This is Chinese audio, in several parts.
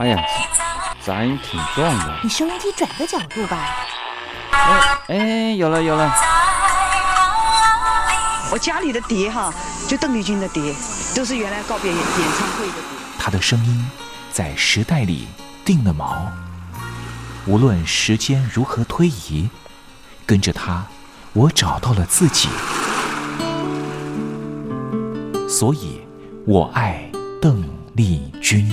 哎呀，杂音挺重的。你收音机转个角度吧。哎，有了。我家里的碟哈，就邓丽君的碟，都是原来告别演唱会的碟。她的声音在时代里定了锚，无论时间如何推移，跟着她，我找到了自己。所以，我爱邓丽君。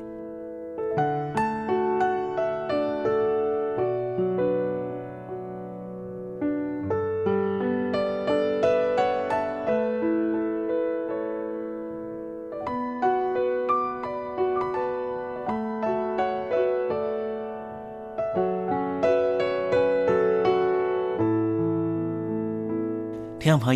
听众朋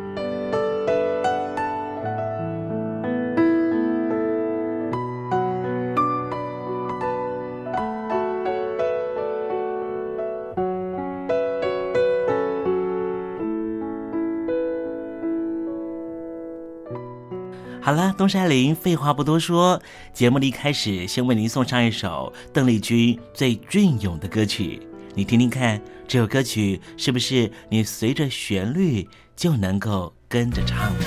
好了，东山林废话不多说，节目的一开始先为您送上一首邓丽君最隽永的歌曲，你听听看这首歌曲是不是你随着旋律就能够跟着唱的。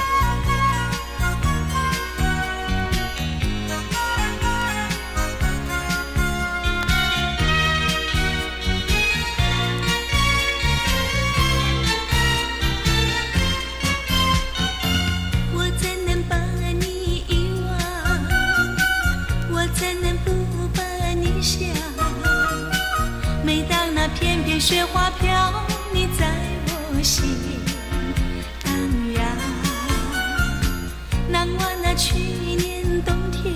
雪花飘，你在我心荡漾。去年冬天，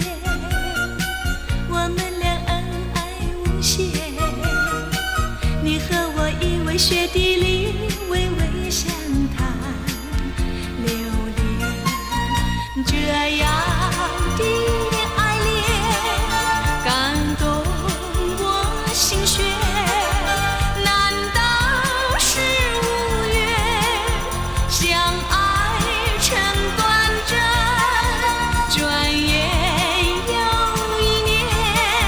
我们俩恩爱无限，你和我依偎雪地里微微相谈留恋，这样的爱恋感动我心弦，难道是无缘相爱成短暂，转眼又一年，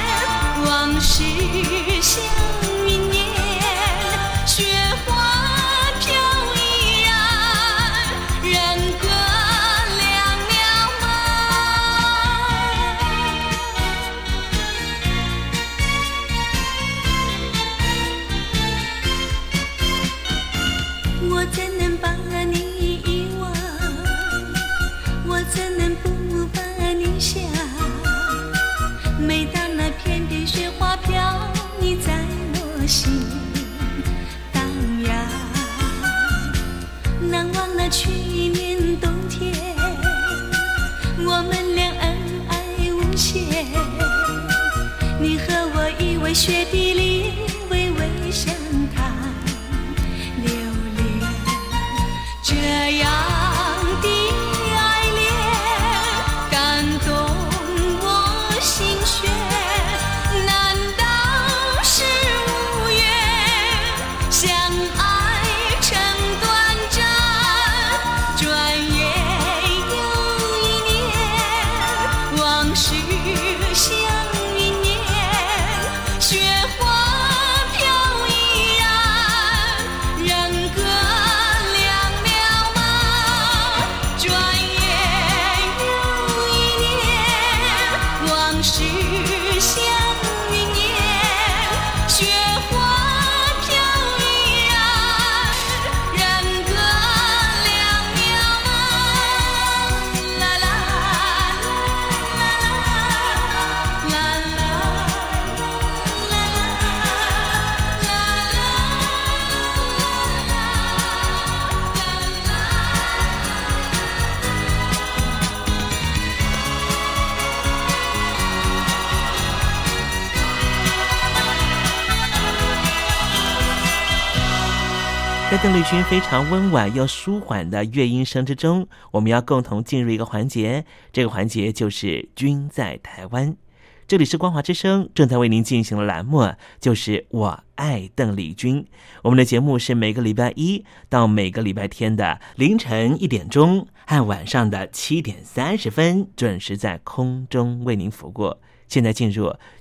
往事相去年冬天，我们俩恩爱无限，你和我依偎雪地里微微相谈留恋，这样的爱恋感动我心弦，难道是无缘相爱成短暂，在邓丽君非常温婉又舒缓的乐音声之中，我们要共同进入一个环节，这个环节就是君在台湾。这里是光华之声正在为您进行的栏目就是我爱邓丽君。我们的节目是每个礼拜一到每个礼拜天的凌晨1点钟和晚上的7点30分准时在空中为您服务。现在进入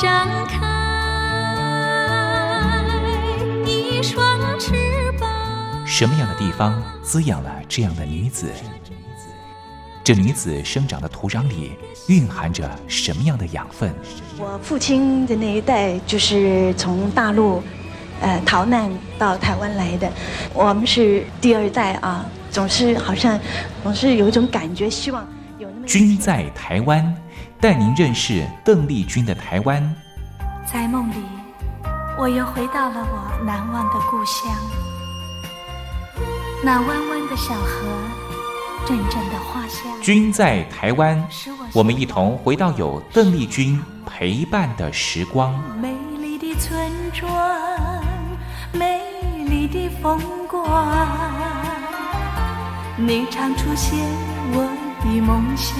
张开一双翅膀，什么样的地方滋养了这样的女子？这女子生长的土壤里蕴含着什么样的养分？我父亲的那一代就是从大陆逃难到台湾来的，我们是第二代啊，好像总是有一种感觉，希望有那么。君在台湾带您认识邓丽君的台湾。在梦里，我又回到了我难忘的故乡。那弯弯的小河，阵阵的花香。君在台湾，我们一同回到有邓丽君陪伴的时光。美丽的村庄，美丽的风光，你常出现我的梦想。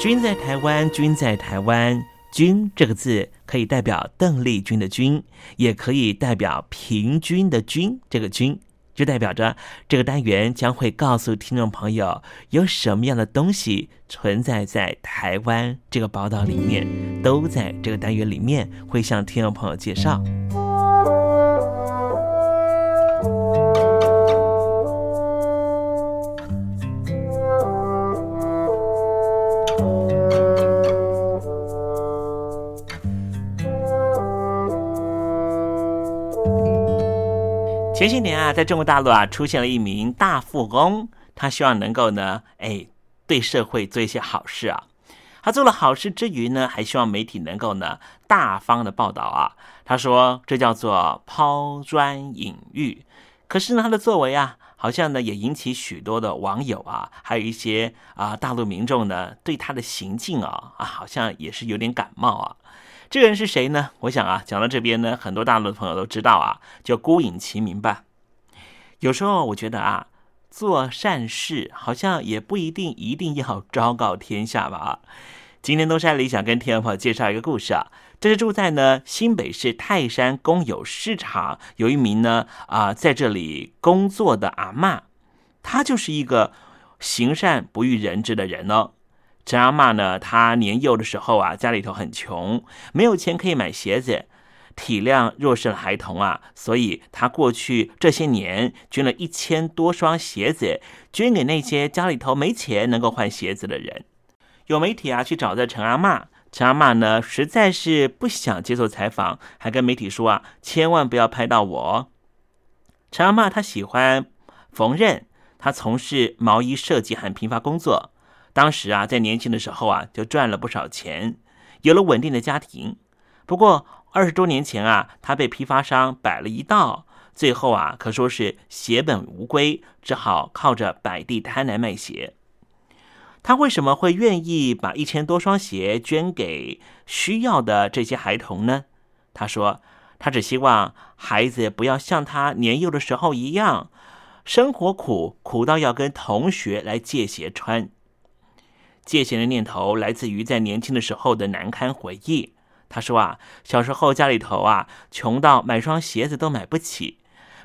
君在台湾，君在台湾，君这个字可以代表邓丽君的君，也可以代表平均的均，这个均就代表着这个单元将会告诉听众朋友有什么样的东西存在在台湾这个宝岛里面，都在这个单元里面会向听众朋友介绍。前些年啊，在中国大陆啊，出现了一名大富翁，他希望能够呢，对社会做一些好事啊。他做了好事之余呢，还希望媒体能够呢，大方的报道啊。他说这叫做抛砖引玉。可是呢，他的作为啊，好像呢也引起许多的网友啊，还有一些大陆民众呢，对他的行径啊，好像也是有点感冒啊。这个人是谁呢？我想啊，讲到这边呢，很多大陆的朋友都知道啊，就姑隐其名吧。有时候我觉得啊，做善事好像也不一定要昭告天下吧啊。今天东山里想跟听众朋友介绍一个故事啊，这是住在呢新北市泰山公有市场有一名呢在这里工作的阿嬷，她就是一个行善不欲人知的人哦。陈阿嬷呢，她年幼的时候啊，家里头很穷，没有钱可以买鞋子，体谅弱势的孩童啊，所以她过去这些年捐了1000多双鞋子，捐给那些家里头没钱能够换鞋子的人。有媒体啊去找这陈阿嬷，陈阿嬷呢实在是不想接受采访，还跟媒体说啊，千万不要拍到我。陈阿嬷她喜欢缝纫，她从事毛衣设计和批发工作。当时啊，在年轻的时候啊，就赚了不少钱，有了稳定的家庭。不过20多年前啊，他被批发商摆了一道，最后啊，可说是血本无归，只好靠着摆地摊来卖鞋。他为什么会愿意把1000多双鞋捐给需要的这些孩童呢？他说，他只希望孩子不要像他年幼的时候一样，生活苦到要跟同学来借鞋穿。借钱的念头来自于在年轻的时候的难堪回忆。他说啊，小时候家里头啊穷到买双鞋子都买不起，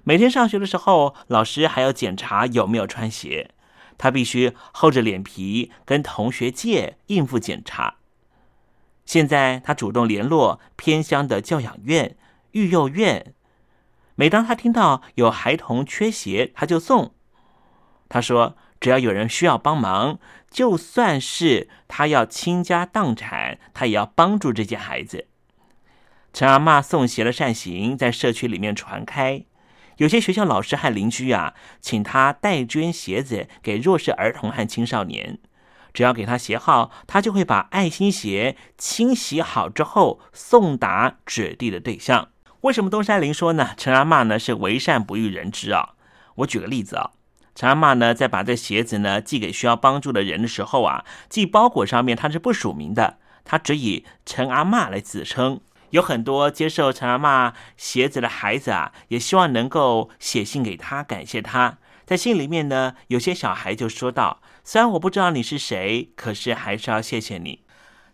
每天上学的时候老师还要检查有没有穿鞋，他必须厚着脸皮跟同学借应付检查。现在他主动联络偏乡的教养院、育幼院，每当他听到有孩童缺鞋，他就送。他说只要有人需要帮忙，就算是他要倾家荡产，他也要帮助这些孩子。陈阿嬷送鞋的善行在社区里面传开，有些学校老师和邻居啊，请他代捐鞋子给弱势儿童和青少年。只要给他鞋号，他就会把爱心鞋清洗好之后送达指定的对象。为什么东山林说呢？陈阿嬷呢是为善不欲人知啊。我举个例子啊。陈阿嬷呢，在把这鞋子呢寄给需要帮助的人的时候啊，寄包裹上面她是不署名的，她只以陈阿嬷来自称。有很多接受陈阿嬷鞋子的孩子啊，也希望能够写信给她，感谢她。在信里面呢，有些小孩就说道：“虽然我不知道你是谁，可是还是要谢谢你。”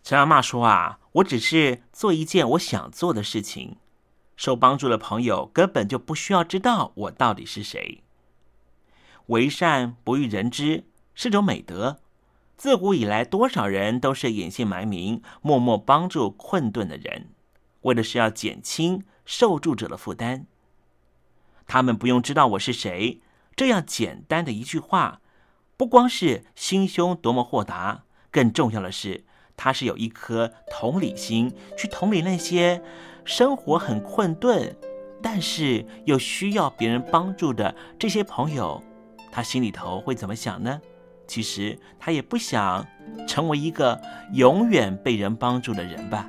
陈阿嬷说啊，我只是做一件我想做的事情，受帮助的朋友根本就不需要知道我到底是谁。为善不欲人知是种美德，自古以来多少人都是隐姓埋名，默默帮助困顿的人，为的是要减轻受助者的负担。他们不用知道我是谁，这样简单的一句话，不光是心胸多么豁达，更重要的是他是有一颗同理心，去同理那些生活很困顿但是又需要别人帮助的这些朋友。他心里头会怎么想呢？其实他也不想成为一个永远被人帮助的人吧。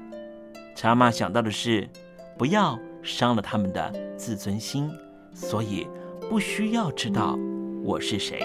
陈阿嬷想到的是，不要伤了他们的自尊心，所以不需要知道我是谁。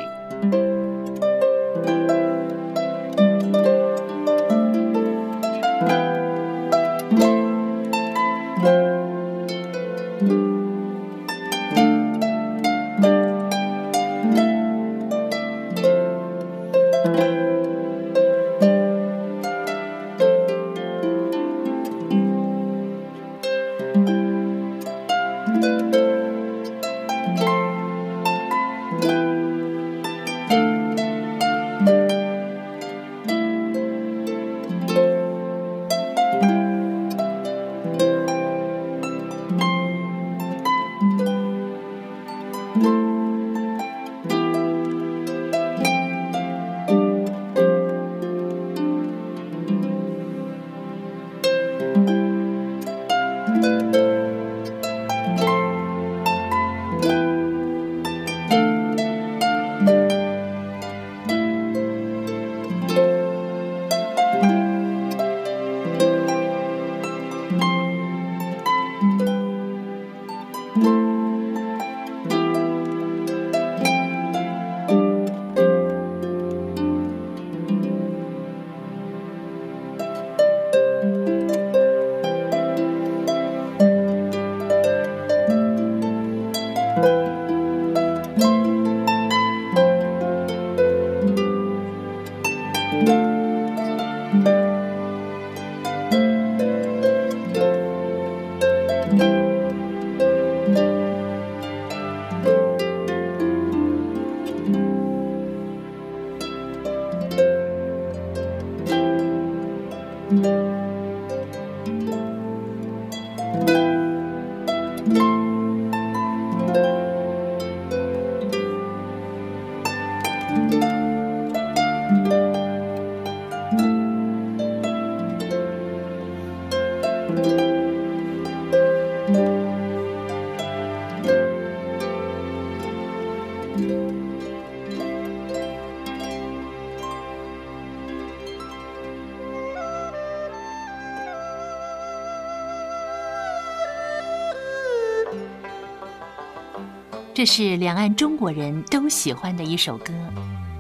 这是两岸中国人都喜欢的一首歌。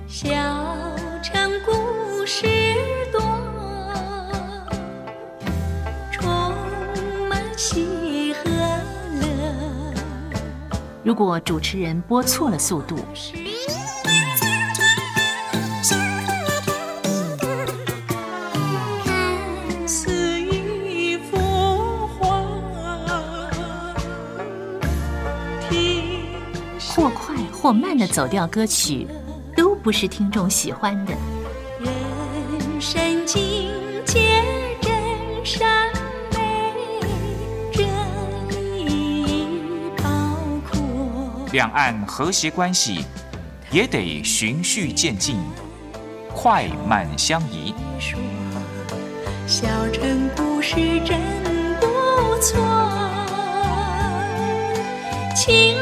小城故事多，充满喜和乐。如果主持人播错了速度，或慢的走调歌曲都不是听众喜欢的。人生境界真善美，这一包括两岸和谐关系也得循序渐进，快慢相宜。小城故事真不错，请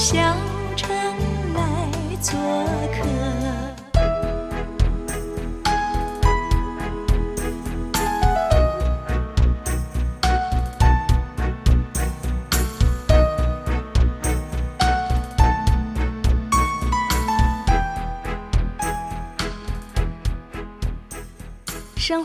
小城来做客。生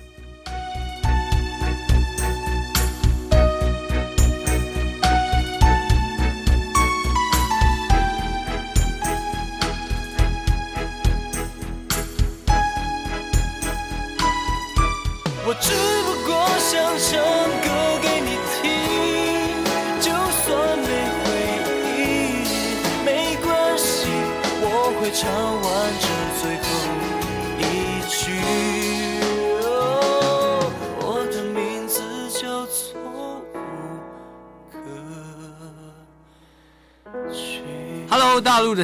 大陆的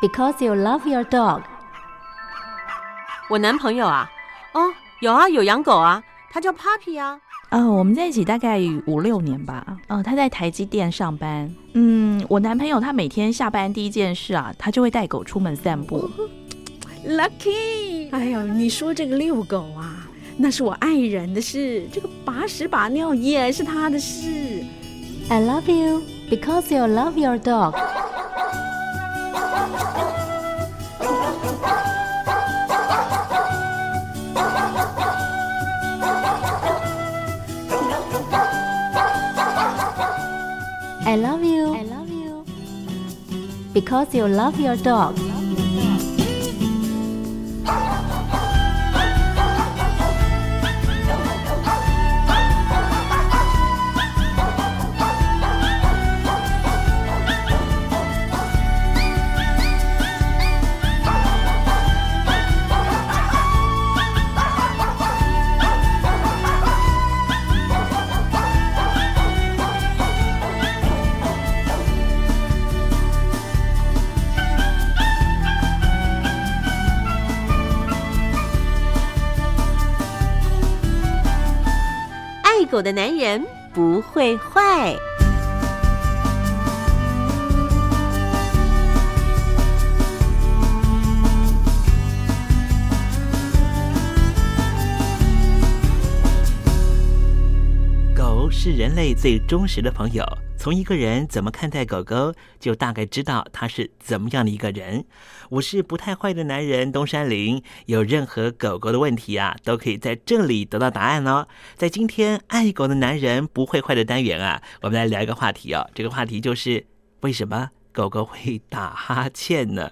because you love your dog. 我男朋友啊，哦，有啊，有养狗啊，他叫 Papi 啊。我们在一起大概5-6年吧。他在台积电上班。我男朋友他每天下班第一件事啊，他就会带狗出门散步。Lucky， 哎呦，你说这个遛狗啊，那是我爱人的事，这个把屎把尿也是他的事。I love you because you love your dog. I love you because you love your dog. 狗的男人不会坏。狗是人类最忠实的朋友，从一个人怎么看待狗狗，就大概知道他是怎么样的一个人。我是不太坏的男人东山林，有任何狗狗的问题啊，都可以在这里得到答案哦。在今天爱狗的男人不会坏的单元啊，我们来聊一个话题哦。这个话题就是为什么狗狗会打哈欠呢？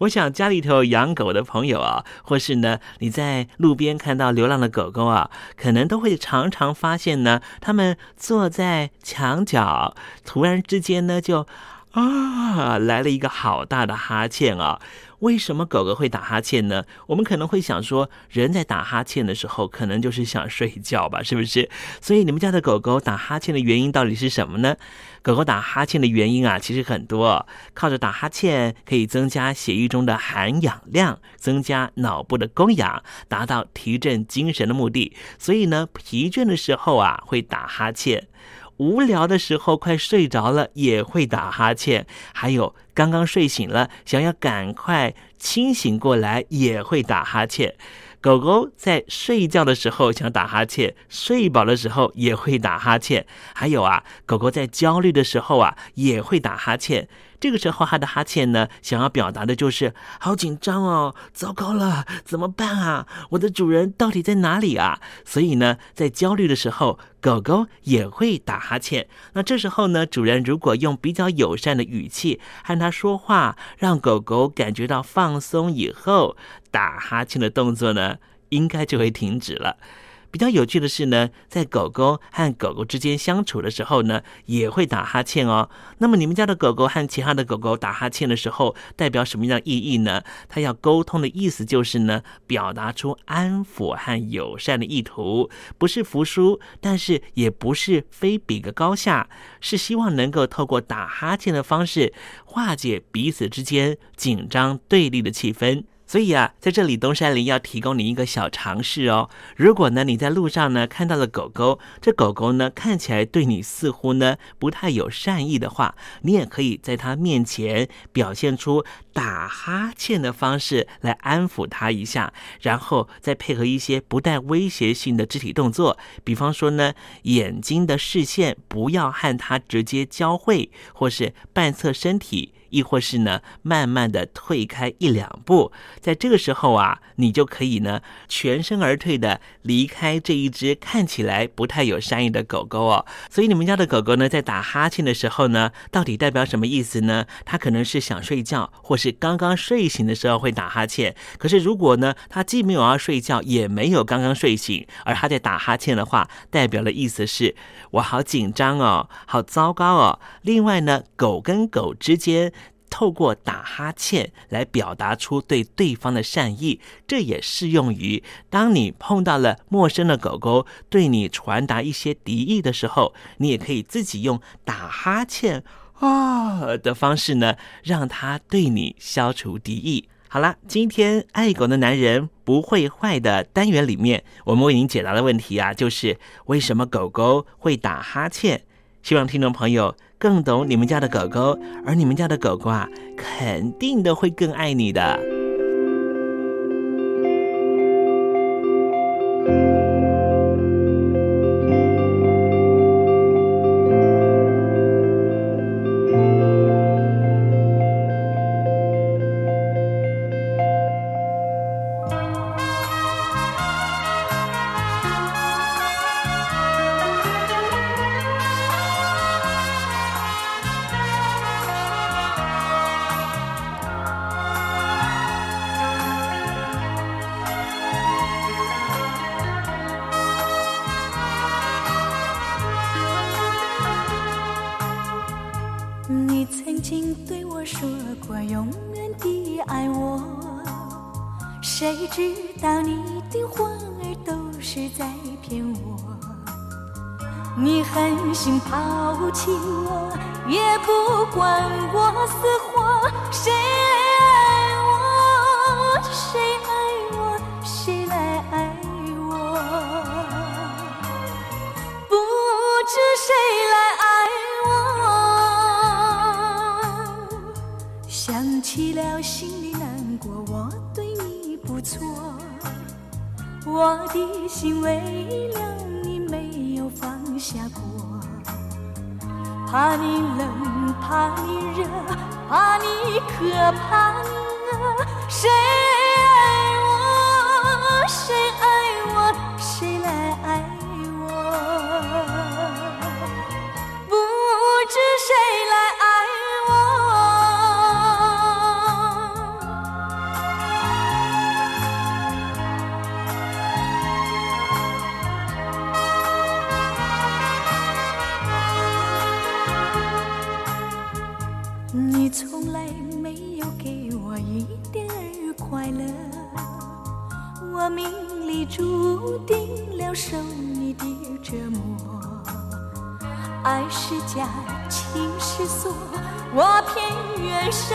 我想家里头养狗的朋友啊，或是呢你在路边看到流浪的狗狗啊，可能都会常常发现呢，他们坐在墙角，突然之间呢就来了一个好大的哈欠啊。为什么狗狗会打哈欠呢？我们可能会想说，人在打哈欠的时候可能就是想睡觉吧，是不是？所以你们家的狗狗打哈欠的原因到底是什么呢？狗狗打哈欠的原因啊，其实很多。靠着打哈欠可以增加血液中的含氧量，增加脑部的供氧，达到提振精神的目的。所以呢，疲倦的时候啊会打哈欠，无聊的时候快睡着了也会打哈欠，还有刚刚睡醒了想要赶快清醒过来也会打哈欠。狗狗在睡觉的时候想打哈欠，睡饱的时候也会打哈欠，还有啊，狗狗在焦虑的时候啊也会打哈欠。这个时候它的哈欠呢，想要表达的就是好紧张哦，糟糕了，怎么办啊？我的主人到底在哪里啊？所以呢，在焦虑的时候，狗狗也会打哈欠。那这时候呢，主人如果用比较友善的语气和它说话，让狗狗感觉到放松以后，打哈欠的动作呢，应该就会停止了。比较有趣的是呢，在狗狗和狗狗之间相处的时候呢，也会打哈欠哦。那么你们家的狗狗和其他的狗狗打哈欠的时候，代表什么样的意义呢？它要沟通的意思就是呢，表达出安抚和友善的意图，不是服输，但是也不是非比个高下，是希望能够透过打哈欠的方式，化解彼此之间紧张对立的气氛。所以啊，在这里东山林要提供你一个小常识哦。如果呢你在路上呢看到了狗狗，这狗狗呢看起来对你似乎呢不太有善意的话，你也可以在它面前表现出打哈欠的方式来安抚它一下，然后再配合一些不带威胁性的肢体动作，比方说呢眼睛的视线不要和它直接交汇，或是半侧身体，亦或是呢慢慢的退开1-2步，在这个时候啊，你就可以呢全身而退的离开这一只看起来不太有善意的狗狗哦。所以你们家的狗狗呢在打哈欠的时候呢，到底代表什么意思呢？它可能是想睡觉，或是刚刚睡醒的时候会打哈欠。可是如果呢它既没有要睡觉，也没有刚刚睡醒，而它在打哈欠的话，代表的意思是我好紧张哦，好糟糕哦。另外呢，狗跟狗之间透过打哈欠来表达出对对方的善意，这也适用于当你碰到了陌生的狗狗对你传达一些敌意的时候，你也可以自己用打哈欠啊的方式呢，让他对你消除敌意。好啦，今天爱狗的男人不会坏的单元里面，我们为您解答的问题啊，就是为什么狗狗会打哈欠。希望听众朋友更懂你们家的狗狗，而你们家的狗狗啊，肯定的会更爱你的。我偏愿受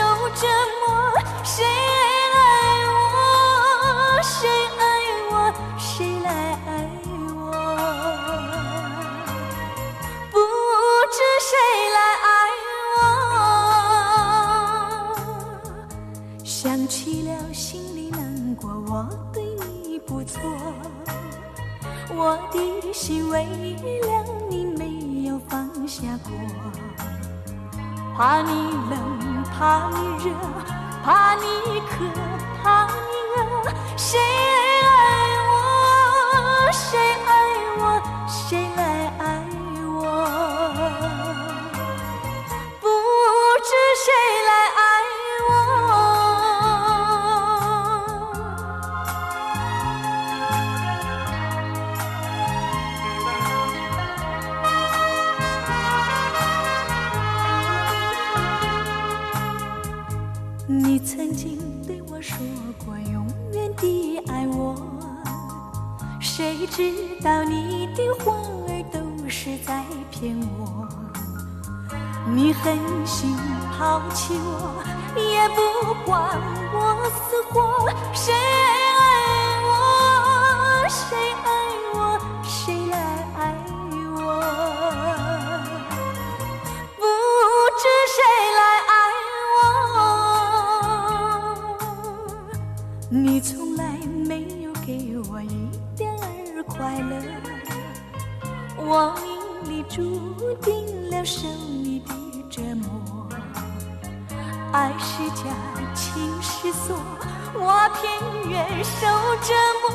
折磨，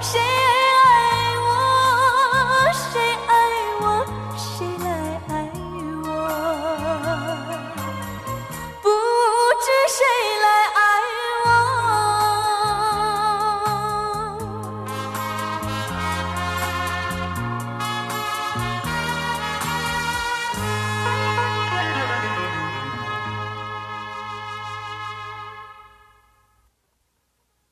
谁？